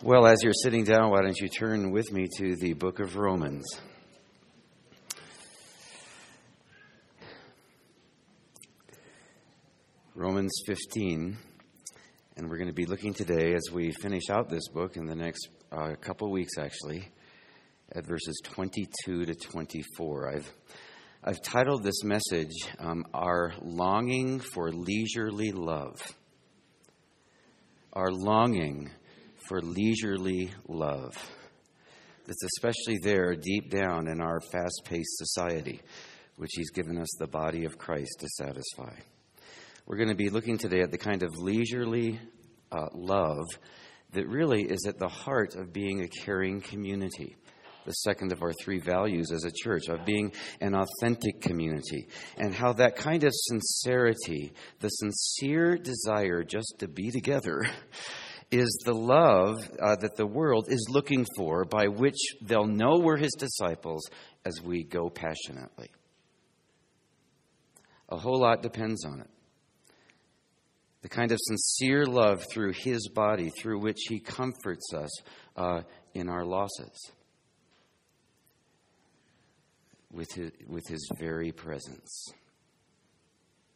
Well, as you're sitting down, why don't you turn with me to the book of Romans. Romans 15, and we're going to be looking today as we finish out this book in the next couple weeks, actually, at verses 22 to 24. I've titled this message, Our Longing for Leisurely Love. Our longing for leisurely love. It's especially there deep down in our fast-paced society, which he's given us the body of Christ to satisfy. We're going to be looking today at the kind of leisurely love that really is at the heart of being a caring community. The second of our three values as a church, of being an authentic community, and how that kind of sincerity, the sincere desire just to be together, is the love that the world is looking for, by which they'll know we're his disciples as we go passionately. A whole lot depends on it. The kind of sincere love through his body, through which he comforts us in our losses. With his very presence.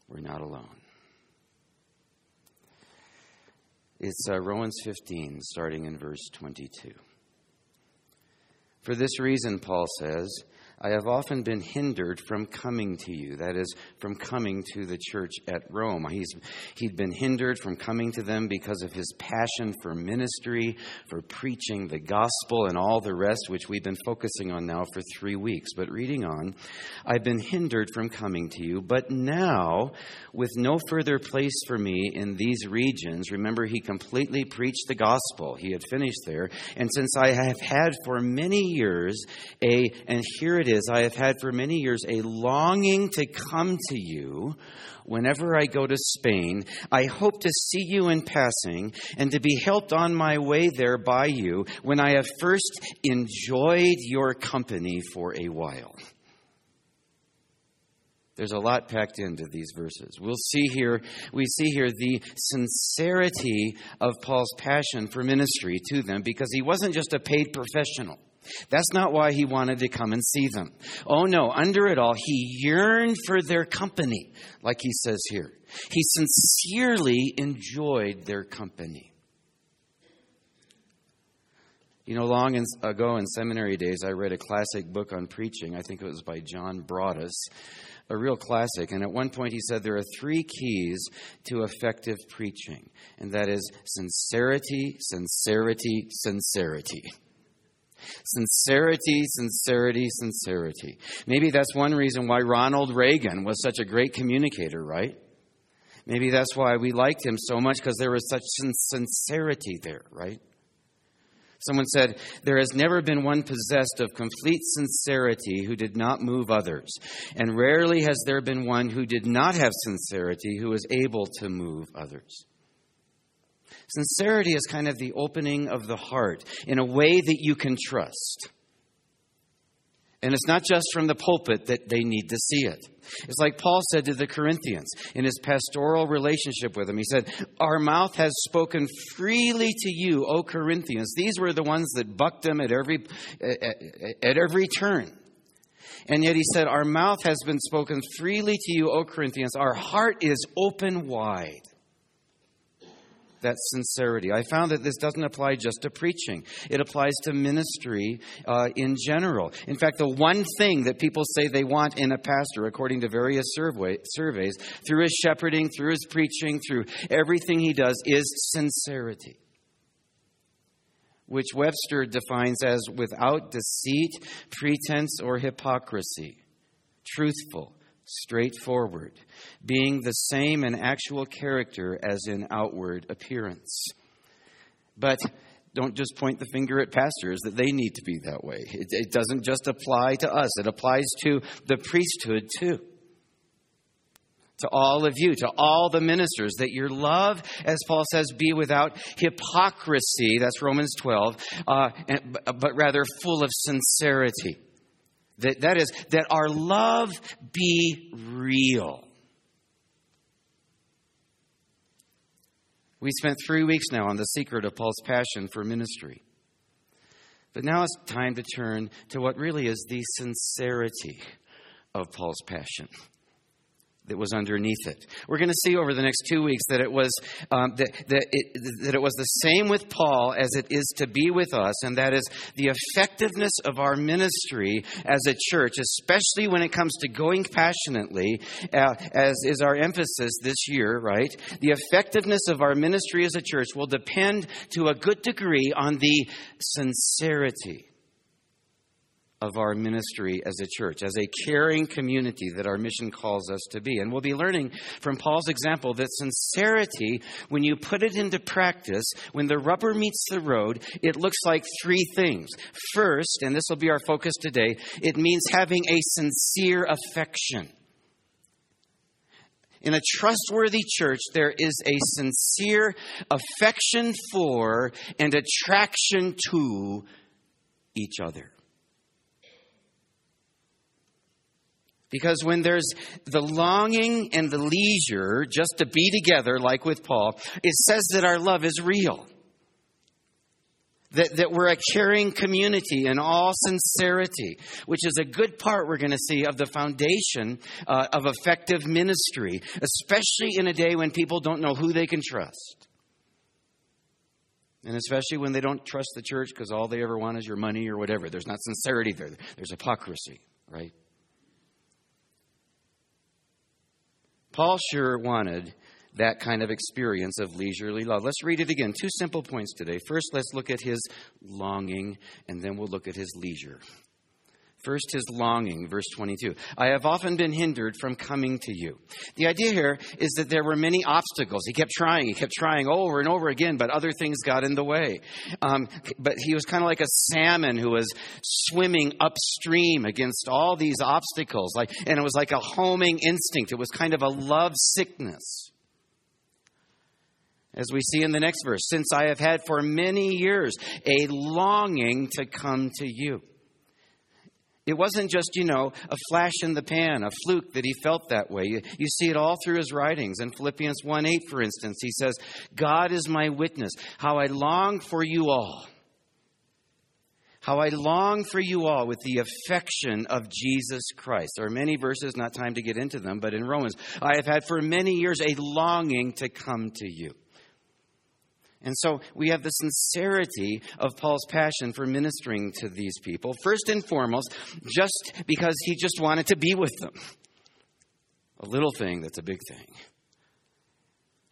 We're not alone. It's Romans 15, starting in verse 22. For this reason, Paul says, I have often been hindered from coming to you. That is, from coming to the church at Rome. He'd been hindered from coming to them because of his passion for ministry, for preaching the gospel and all the rest, which we've been focusing on now for 3 weeks. But reading on, I've been hindered from coming to you, but now, with no further place for me in these regions, remember, he completely preached the gospel. He had finished there. And since I have had for many years a longing to come to you whenever I go to Spain. I hope to see you in passing and to be helped on my way there by you when I have first enjoyed your company for a while. There's a lot packed into these verses. We see here the sincerity of Paul's passion for ministry to them, because he wasn't just a paid professional. That's not why he wanted to come and see them. Oh no, under it all, he yearned for their company, like he says here. He sincerely enjoyed their company. You know, long ago in seminary days, I read a classic book on preaching. I think it was by John Broadus, a real classic. And at one point he said there are three keys to effective preaching, and that is sincerity, sincerity, sincerity. Sincerity, sincerity, sincerity. Maybe that's one reason why Ronald Reagan was such a great communicator, right? Maybe that's why we liked him so much, because there was such sincerity there, right? Someone said, there has never been one possessed of complete sincerity who did not move others, and rarely has there been one who did not have sincerity who was able to move others. Sincerity is kind of the opening of the heart in a way that you can trust. And it's not just from the pulpit that they need to see it. It's like Paul said to the Corinthians in his pastoral relationship with them. He said, our mouth has spoken freely to you, O Corinthians. These were the ones that bucked them at every turn. And yet he said, our mouth has been spoken freely to you, O Corinthians. Our heart is open wide. That's sincerity. I found that this doesn't apply just to preaching. It applies to ministry in general. In fact, the one thing that people say they want in a pastor, according to various surveys, through his shepherding, through his preaching, through everything he does, is sincerity, which Webster defines as without deceit, pretense, or hypocrisy, truthful, straightforward, being the same in actual character as in outward appearance. But don't just point the finger at pastors that they need to be that way. It doesn't just apply to us. It applies to the priesthood too. To all of you, to all the ministers, that your love, as Paul says, be without hypocrisy. That's Romans 12, but rather full of sincerity. That is, that our love be real. We spent 3 weeks now on the secret of Paul's passion for ministry. But now it's time to turn to what really is the sincerity of Paul's passion that was underneath it. We're going to see over the next 2 weeks that it was the same with Paul as it is to be with us, and that is the effectiveness of our ministry as a church, especially when it comes to going passionately, as is our emphasis this year, right? The effectiveness of our ministry as a church will depend to a good degree on the sincerity of our ministry as a church, as a caring community that our mission calls us to be. And we'll be learning from Paul's example that sincerity, when you put it into practice, when the rubber meets the road, it looks like three things. First, and this will be our focus today, it means having a sincere affection. In a trustworthy church, there is a sincere affection for and attraction to each other. Because when there's the longing and the leisure just to be together, like with Paul, it says that our love is real. That we're a caring community in all sincerity, which is a good part we're going to see of the foundation of effective ministry, especially in a day when people don't know who they can trust. And especially when they don't trust the church because all they ever want is your money or whatever. There's not sincerity there. There's hypocrisy, right? Paul sure wanted that kind of experience of leisurely love. Let's read it again. 2 simple points today. First, let's look at his longing, and then we'll look at his leisure. First, his longing, verse 22. I have often been hindered from coming to you. The idea here is that there were many obstacles. He kept trying over and over again, but other things got in the way. But he was kind of like a salmon who was swimming upstream against all these obstacles. And it was like a homing instinct. It was kind of a love sickness. As we see in the next verse, since I have had for many years a longing to come to you. It wasn't just, a flash in the pan, a fluke that he felt that way. You see it all through his writings. In Philippians 1:8, for instance, he says, God is my witness, how I long for you all. How I long for you all with the affection of Jesus Christ. There are many verses, not time to get into them, but in Romans, I have had for many years a longing to come to you. And so we have the sincerity of Paul's passion for ministering to these people, first and foremost, just because he just wanted to be with them. A little thing that's a big thing.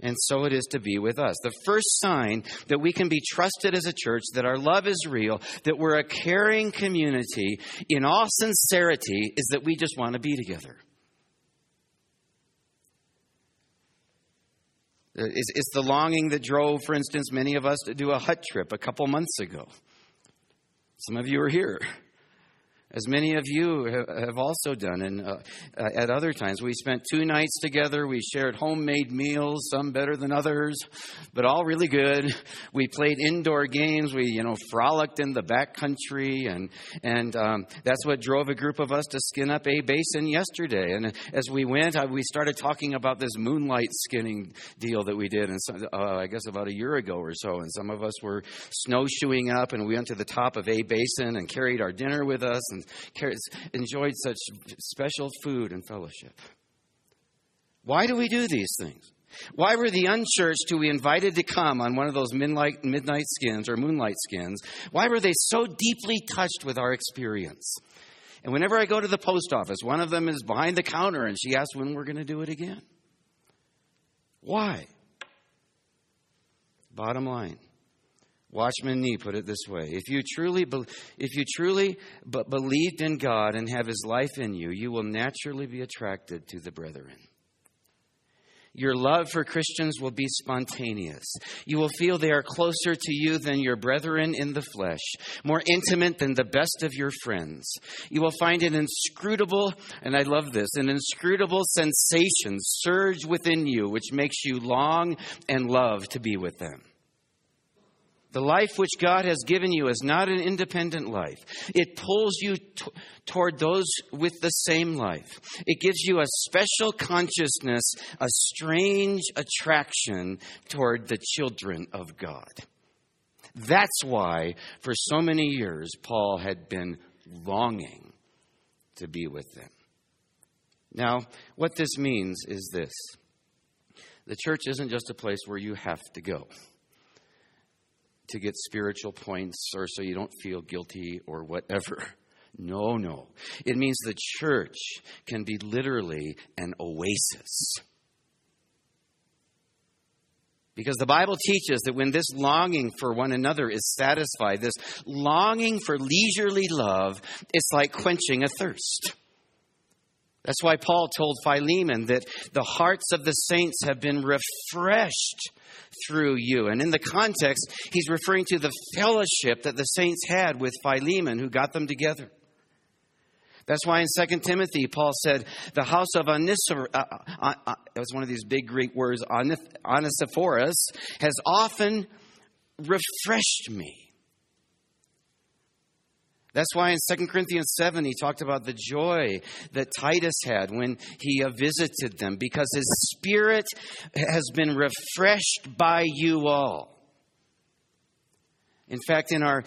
And so it is to be with us. The first sign that we can be trusted as a church, that our love is real, that we're a caring community in all sincerity, is that we just want to be together. It's the longing that drove, for instance, many of us to do a hut trip a couple months ago. Some of you are here. As many of you have also done, and at other times. We spent 2 nights together. We shared homemade meals, some better than others, but all really good. We played indoor games. We, frolicked in the backcountry, and that's what drove a group of us to skin up a basin yesterday. And as we went, we started talking about this moonlight skinning deal that we did, and I guess about a year ago or so. And some of us were snowshoeing up, and we went to the top of a basin and carried our dinner with us. And enjoyed such special food and fellowship. Why do we do these things? Why were the unchurched who we invited to come on one of those midnight skins or moonlight skins, why were they so deeply touched with our experience? And whenever I go to the post office, one of them is behind the counter and she asks when we're going to do it again. Why? Bottom line. Watchman Nee put it this way: If you truly believed in God and have His life in you, you will naturally be attracted to the brethren. Your love for Christians will be spontaneous. You will feel they are closer to you than your brethren in the flesh, more intimate than the best of your friends. You will find an inscrutable, and I love this, an inscrutable sensation surge within you, which makes you long and love to be with them. The life which God has given you is not an independent life. It pulls you toward those with the same life. It gives you a special consciousness, a strange attraction toward the children of God. That's why for so many years Paul had been longing to be with them. Now, what this means is this. The church isn't just a place where you have to go to get spiritual points or so you don't feel guilty or whatever. No, no. It means the church can be literally an oasis. Because the Bible teaches that when this longing for one another is satisfied, this longing for leisurely love, it's like quenching a thirst. That's why Paul told Philemon that the hearts of the saints have been refreshed through you. And in the context, he's referring to the fellowship that the saints had with Philemon, who got them together. That's why in 2 Timothy, Paul said, the house of Onesiphorus, that was one of these big Greek words, Onesiphorus, has often refreshed me. That's why in 2 Corinthians 7, he talked about the joy that Titus had when he visited them, because his spirit has been refreshed by you all. In fact, in our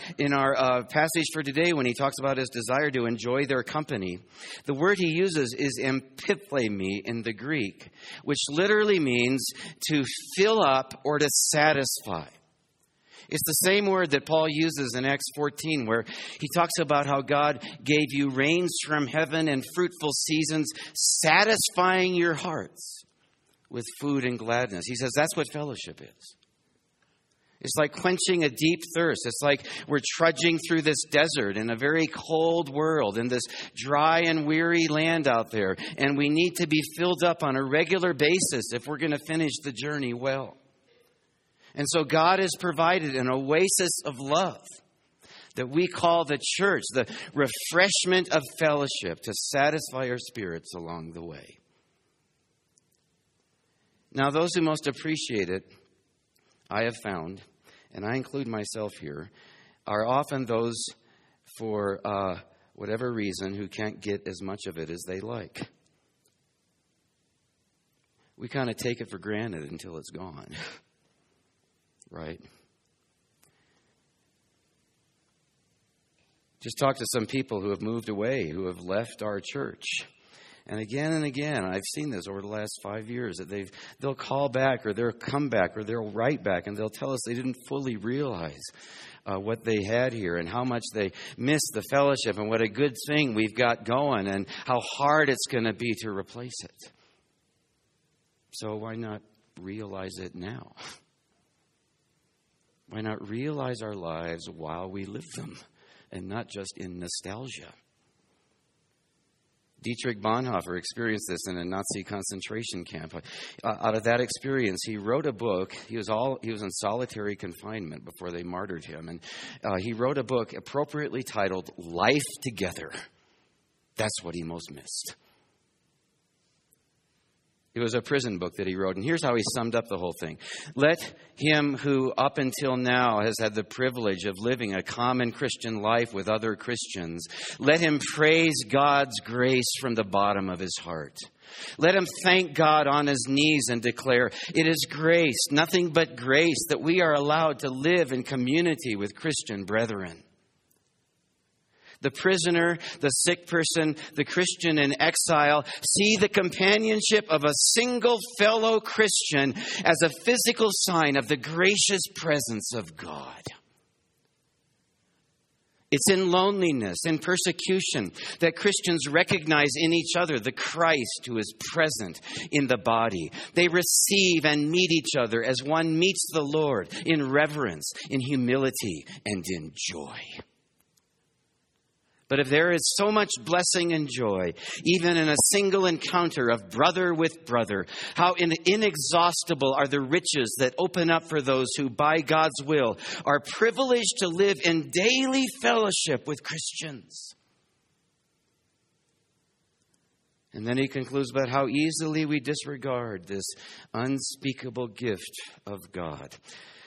passage for today, when he talks about his desire to enjoy their company, the word he uses is amphiphthalmi in the Greek, which literally means to fill up or to satisfy. It's the same word that Paul uses in Acts 14, where he talks about how God gave you rains from heaven and fruitful seasons, satisfying your hearts with food and gladness. He says that's what fellowship is. It's like quenching a deep thirst. It's like we're trudging through this desert in a very cold world, in this dry and weary land out there, and we need to be filled up on a regular basis if we're going to finish the journey well. And so God has provided an oasis of love that we call the church, the refreshment of fellowship to satisfy our spirits along the way. Now, those who most appreciate it, I have found, and I include myself here, are often those, for whatever reason, who can't get as much of it as they like. We kind of take it for granted until it's gone. Right? Just talk to some people who have moved away, who have left our church. And again, I've seen this over the last 5 years, that they'll call back or they'll come back or they'll write back and they'll tell us they didn't fully realize what they had here and how much they missed the fellowship and what a good thing we've got going and how hard it's going to be to replace it. So why not realize it now? Why not realize our lives while we live them and not just in nostalgia? Dietrich Bonhoeffer experienced this in a Nazi concentration camp. Out of that experience, he wrote a book. He was in solitary confinement before they martyred him. And he wrote a book appropriately titled Life Together. That's what he most missed. It was a prison book that he wrote, and here's how he summed up the whole thing. Let him who up until now has had the privilege of living a common Christian life with other Christians, let him praise God's grace from the bottom of his heart. Let him thank God on his knees and declare, it is grace, nothing but grace, that we are allowed to live in community with Christian brethren. The prisoner, the sick person, the Christian in exile, see the companionship of a single fellow Christian as a physical sign of the gracious presence of God. It's in loneliness, in persecution, that Christians recognize in each other the Christ who is present in the body. They receive and meet each other as one meets the Lord in reverence, in humility, and in joy. But if there is so much blessing and joy, even in a single encounter of brother with brother, how inexhaustible are the riches that open up for those who, by God's will, are privileged to live in daily fellowship with Christians. And then he concludes about how easily we disregard this unspeakable gift of God.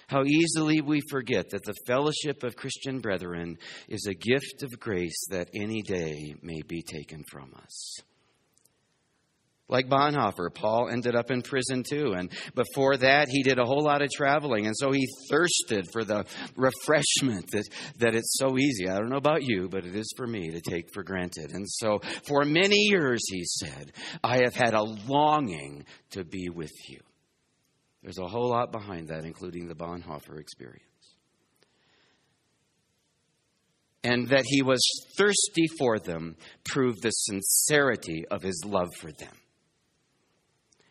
How easily we forget that the fellowship of Christian brethren is a gift of grace that any day may be taken from us. Like Bonhoeffer, Paul ended up in prison too. And before that, he did a whole lot of traveling. And so he thirsted for the refreshment that it's so easy. I don't know about you, but it is for me to take for granted. And so for many years, he said, I have had a longing to be with you. There's a whole lot behind that, including the Bonhoeffer experience. And that he was thirsty for them proved the sincerity of his love for them.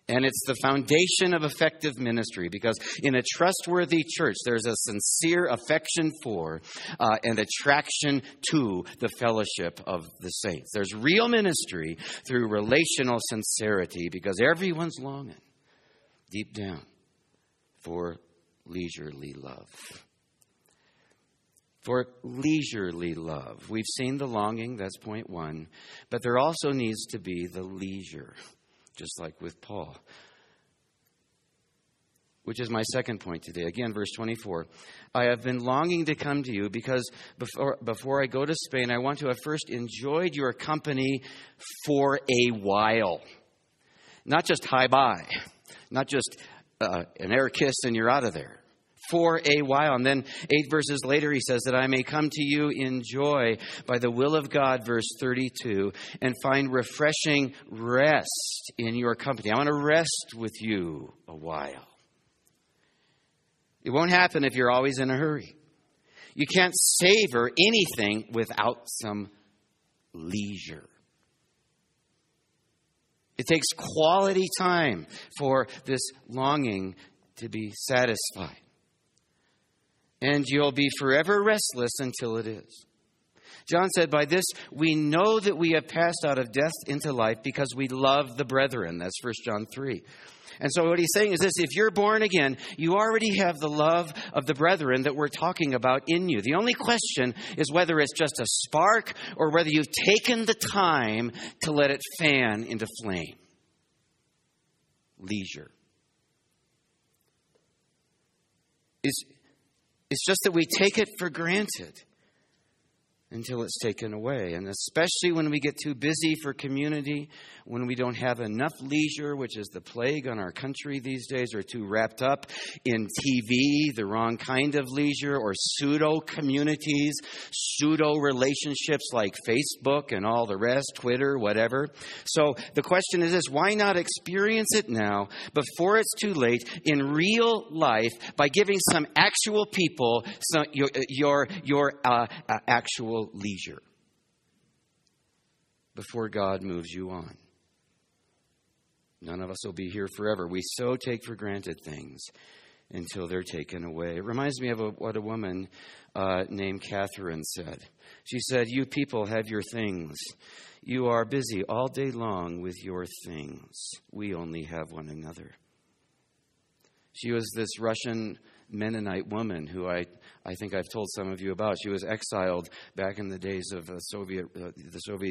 And it's the foundation of effective ministry, because in a trustworthy church, there's a sincere affection for and attraction to the fellowship of the saints. There's real ministry through relational sincerity, because everyone's longing deep down for leisurely love. For leisurely love. We've seen the longing, that's point one. But there also needs to be the leisure, just like with Paul. Which is my second point today. Again, verse 24. I have been longing to come to you because before I go to Spain, I want to have first enjoyed your company for a while. Not just hi-bye. Not just an air kiss and you're out of there. For a while. And then 8 verses later, he says that I may come to you in joy by the will of God, verse 32, and find refreshing rest in your company. I want to rest with you a while. It won't happen if you're always in a hurry. You can't savor anything without some leisure. It takes quality time for this longing to be satisfied. And you'll be forever restless until it is. John said, by this we know that we have passed out of death into life because we love the brethren. That's 1 John 3. And so what he's saying is this, if you're born again, you already have the love of the brethren that we're talking about in you. The only question is whether it's just a spark or whether you've taken the time to let it fan into flame. Leisure. It's just that we take it for granted until it's taken away. And especially when we get too busy for community, when we don't have enough leisure, which is the plague on our country these days, or too wrapped up in TV, the wrong kind of leisure, or pseudo communities, pseudo relationships like Facebook and all the rest, Twitter, whatever. So the question is this, why not experience it now before it's too late in real life by giving some actual people some, your actual leisure before God moves you on. None of us will be here forever. We so take for granted things until they're taken away. It reminds me of what a woman named Catherine said. She said, you people have your things. You are busy all day long with your things. We only have one another. She was this Russian Mennonite woman who I think I've told some of you about. She was exiled back in the days of the Soviet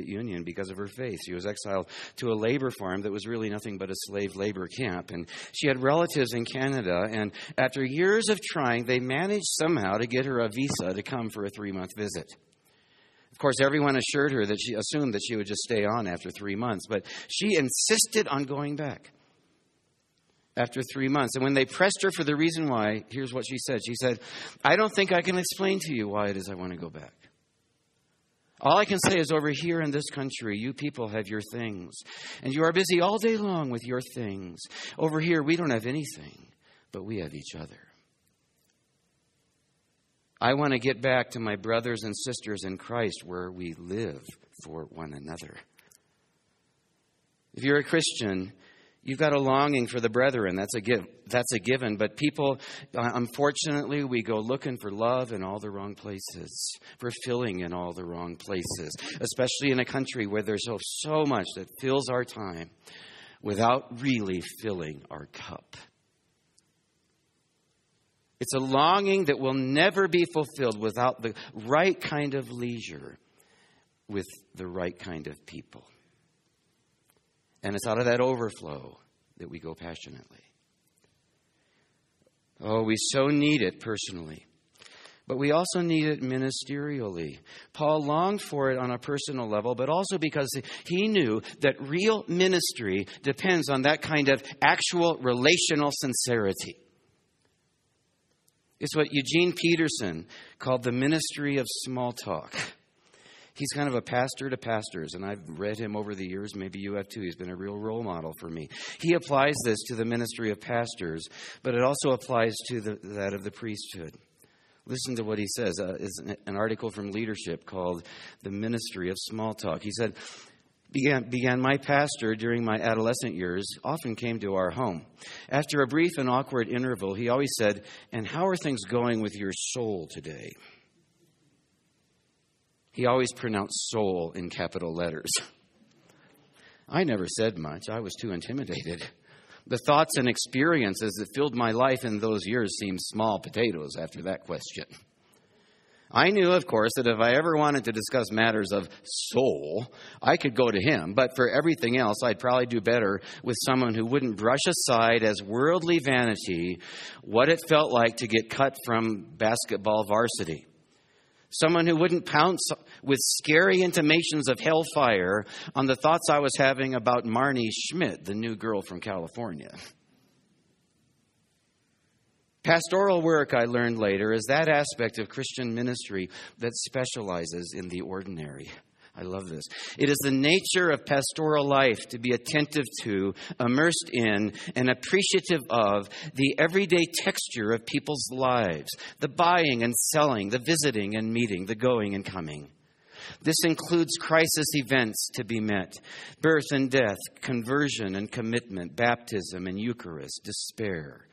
Union because of her faith. She was exiled to a labor farm that was really nothing but a slave labor camp. And she had relatives in Canada. And after years of trying, they managed somehow to get her a visa to come for a 3-month visit. Of course, everyone assured her that she assumed that she would just stay on after 3 months. But she insisted on going back. After 3 months. And when they pressed her for the reason why, here's what she said. She said, I don't think I can explain to you why it is I want to go back. All I can say is over here in this country, you people have your things. And you are busy all day long with your things. Over here, we don't have anything, but we have each other. I want to get back to my brothers and sisters in Christ where we live for one another. If you're a Christian, you've got a longing for the brethren. That's a given. But people, unfortunately, we go looking for love in all the wrong places, for filling in all the wrong places, especially in a country where there's so much that fills our time without really filling our cup. It's a longing that will never be fulfilled without the right kind of leisure with the right kind of people. And it's out of that overflow that we go passionately. Oh, we so need it personally. But we also need it ministerially. Paul longed for it on a personal level, but also because he knew that real ministry depends on that kind of actual relational sincerity. It's what Eugene Peterson called the ministry of small talk. He's kind of a pastor to pastors, and I've read him over the years. Maybe you have too. He's been a real role model for me. He applies this to the ministry of pastors, but it also applies to that of the priesthood. Listen to what he says. It's an article from Leadership called The Ministry of Small Talk. He said, began my pastor during my adolescent years, often came to our home. After a brief and awkward interval, he always said, "And how are things going with your soul today?" He always pronounced soul in capital letters. I never said much. I was too intimidated. The thoughts and experiences that filled my life in those years seemed small potatoes after that question. I knew, of course, that if I ever wanted to discuss matters of soul, I could go to him. But for everything else, I'd probably do better with someone who wouldn't brush aside as worldly vanity what it felt like to get cut from basketball varsity. Someone who wouldn't pounce with scary intimations of hellfire on the thoughts I was having about Marnie Schmidt, the new girl from California. Pastoral work, I learned later, is that aspect of Christian ministry that specializes in the ordinary. I love this. It is the nature of pastoral life to be attentive to, immersed in, and appreciative of the everyday texture of people's lives, the buying and selling, the visiting and meeting, the going and coming. This includes crisis events to be met, birth and death, conversion and commitment, baptism and Eucharist, despair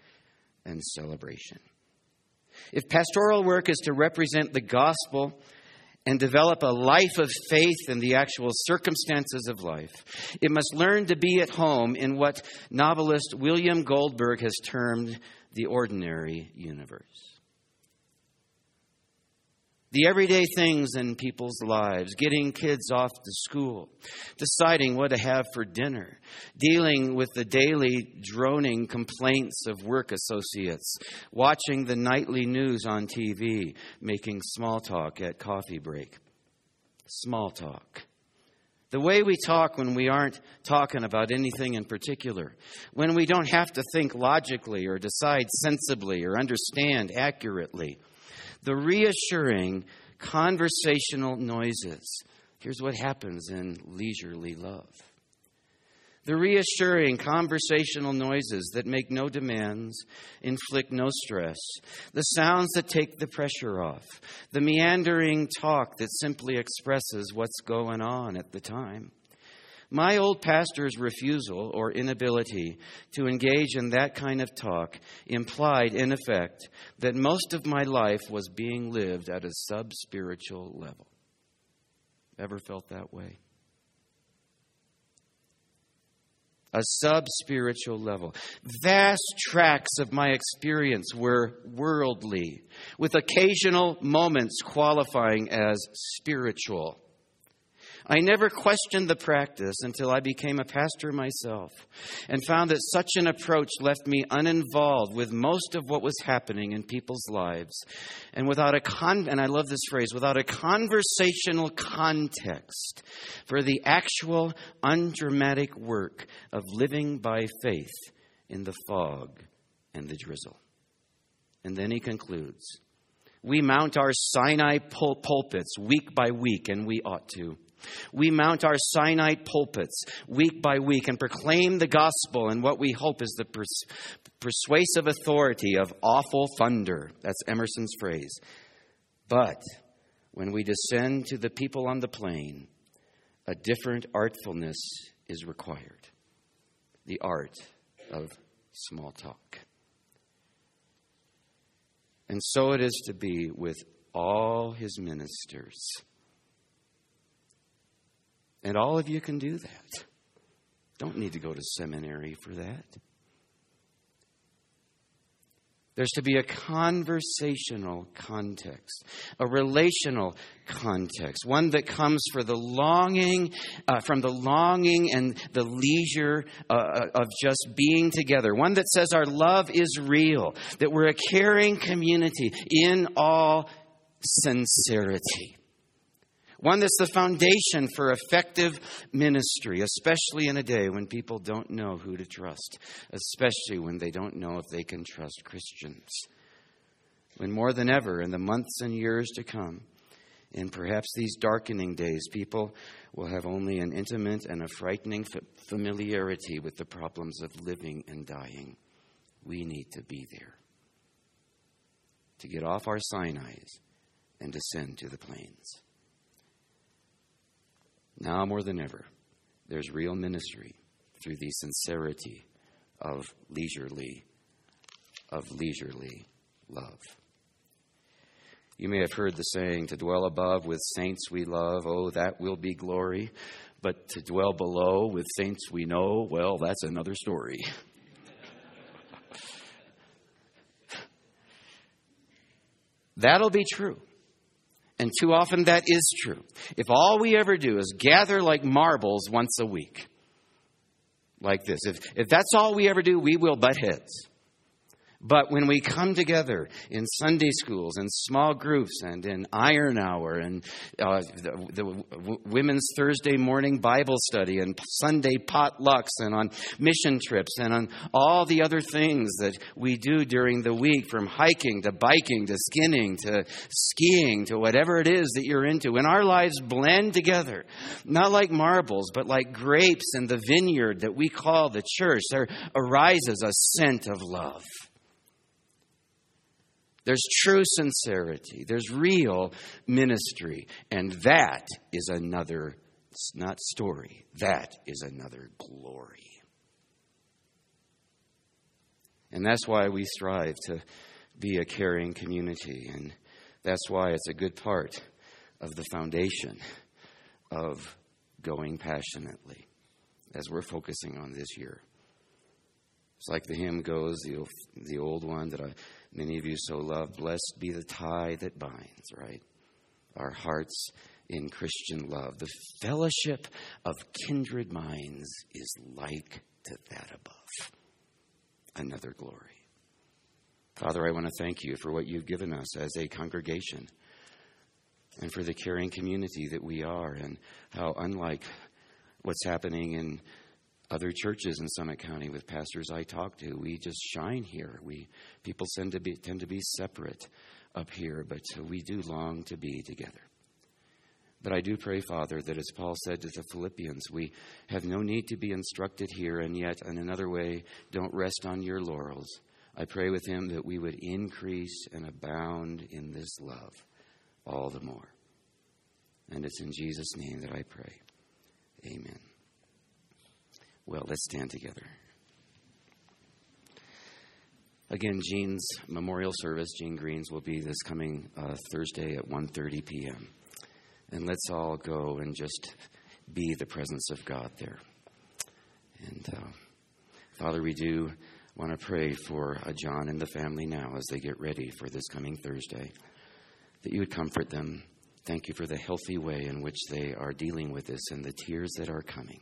and celebration. If pastoral work is to represent the gospel and develop a life of faith in the actual circumstances of life, it must learn to be at home in what novelist William Goldberg has termed the ordinary universe. The everyday things in people's lives, getting kids off to school, deciding what to have for dinner, dealing with the daily droning complaints of work associates, watching the nightly news on TV, making small talk at coffee break. Small talk. The way we talk when we aren't talking about anything in particular, when we don't have to think logically or decide sensibly or understand accurately. The reassuring conversational noises. Here's what happens in leisurely love. The reassuring conversational noises that make no demands, inflict no stress. The sounds that take the pressure off. The meandering talk that simply expresses what's going on at the time. My old pastor's refusal or inability to engage in that kind of talk implied, in effect, that most of my life was being lived at a sub-spiritual level. Ever felt that way? A sub-spiritual level. Vast tracts of my experience were worldly, with occasional moments qualifying as spiritual. I never questioned the practice until I became a pastor myself and found that such an approach left me uninvolved with most of what was happening in people's lives and without a conversational context for the actual undramatic work of living by faith in the fog and the drizzle. And then he concludes, we mount our Sinai pulpits week by week, and we ought to. We mount our Sinai pulpits week by week and proclaim the gospel and what we hope is the persuasive authority of awful thunder. That's Emerson's phrase. But when we descend to the people on the plain, a different artfulness is required. The art of small talk. And so it is to be with all his ministers. And all of you can do that. Don't need to go to seminary for that. There's to be a conversational context, a relational context, one that comes for the longing, from the longing and the leisure of just being together. One that says our love is real, that we're a caring community in all sincerity. One that's the foundation for effective ministry, especially in a day when people don't know who to trust, especially when they don't know if they can trust Christians. When more than ever, in the months and years to come, in perhaps these darkening days, people will have only an intimate and a frightening familiarity with the problems of living and dying. We need to be there, to get off our Sinais and descend to the plains. Now more than ever, there's real ministry through the sincerity of leisurely love. You may have heard the saying, to dwell above with saints we love, oh, that will be glory. But to dwell below with saints we know, well, that's another story. That'll be true. And too often that is true. If all we ever do is gather like marbles once a week, like this, if that's all we ever do, we will butt heads. But when we come together in Sunday schools and small groups and in Iron Hour and the Women's Thursday morning Bible study and Sunday potlucks and on mission trips and on all the other things that we do during the week, from hiking to biking to skinning to skiing to whatever it is that you're into, when our lives blend together, not like marbles, but like grapes in the vineyard that we call the church, there arises a scent of love. There's true sincerity. There's real ministry. And that is another, not story, that is another glory. And that's why we strive to be a caring community. And that's why it's a good part of the foundation of going passionately, as we're focusing on this year. It's like the hymn goes, the old one that many of you so love, blessed be the tie that binds, right? Our hearts in Christian love. The fellowship of kindred minds is like to that above. Another glory. Father, I want to thank you for what you've given us as a congregation and for the caring community that we are, and how unlike what's happening in other churches in Summit County with pastors I talk to, we just shine here. People tend to be separate up here, but we do long to be together. But I do pray, Father, that as Paul said to the Philippians, we have no need to be instructed here, and yet in another way, don't rest on your laurels. I pray with him that we would increase and abound in this love all the more. And it's in Jesus' name that I pray. Amen. Well, let's stand together. Again, Jean's memorial service, Jean Green's, will be this coming Thursday at 1:30 p.m. And let's all go and just be the presence of God there. And Father, we do want to pray for John and the family now as they get ready for this coming Thursday, that you would comfort them. Thank you for the healthy way in which they are dealing with this and the tears that are coming.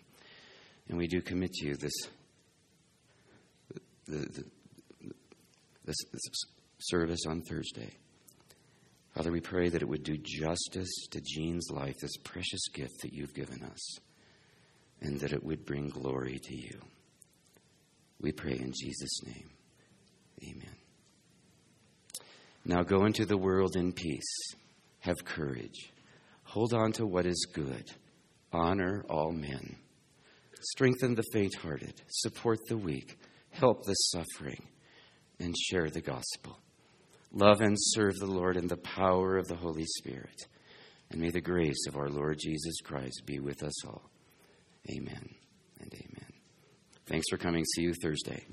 And we do commit to you this service on Thursday. Father, we pray that it would do justice to Jean's life, this precious gift that you've given us, and that it would bring glory to you. We pray in Jesus' name. Amen. Now go into the world in peace. Have courage. Hold on to what is good. Honor all men. Strengthen the faint-hearted, support the weak, help the suffering, and share the gospel. Love and serve the Lord in the power of the Holy Spirit. And may the grace of our Lord Jesus Christ be with us all. Amen and amen. Thanks for coming. See you Thursday.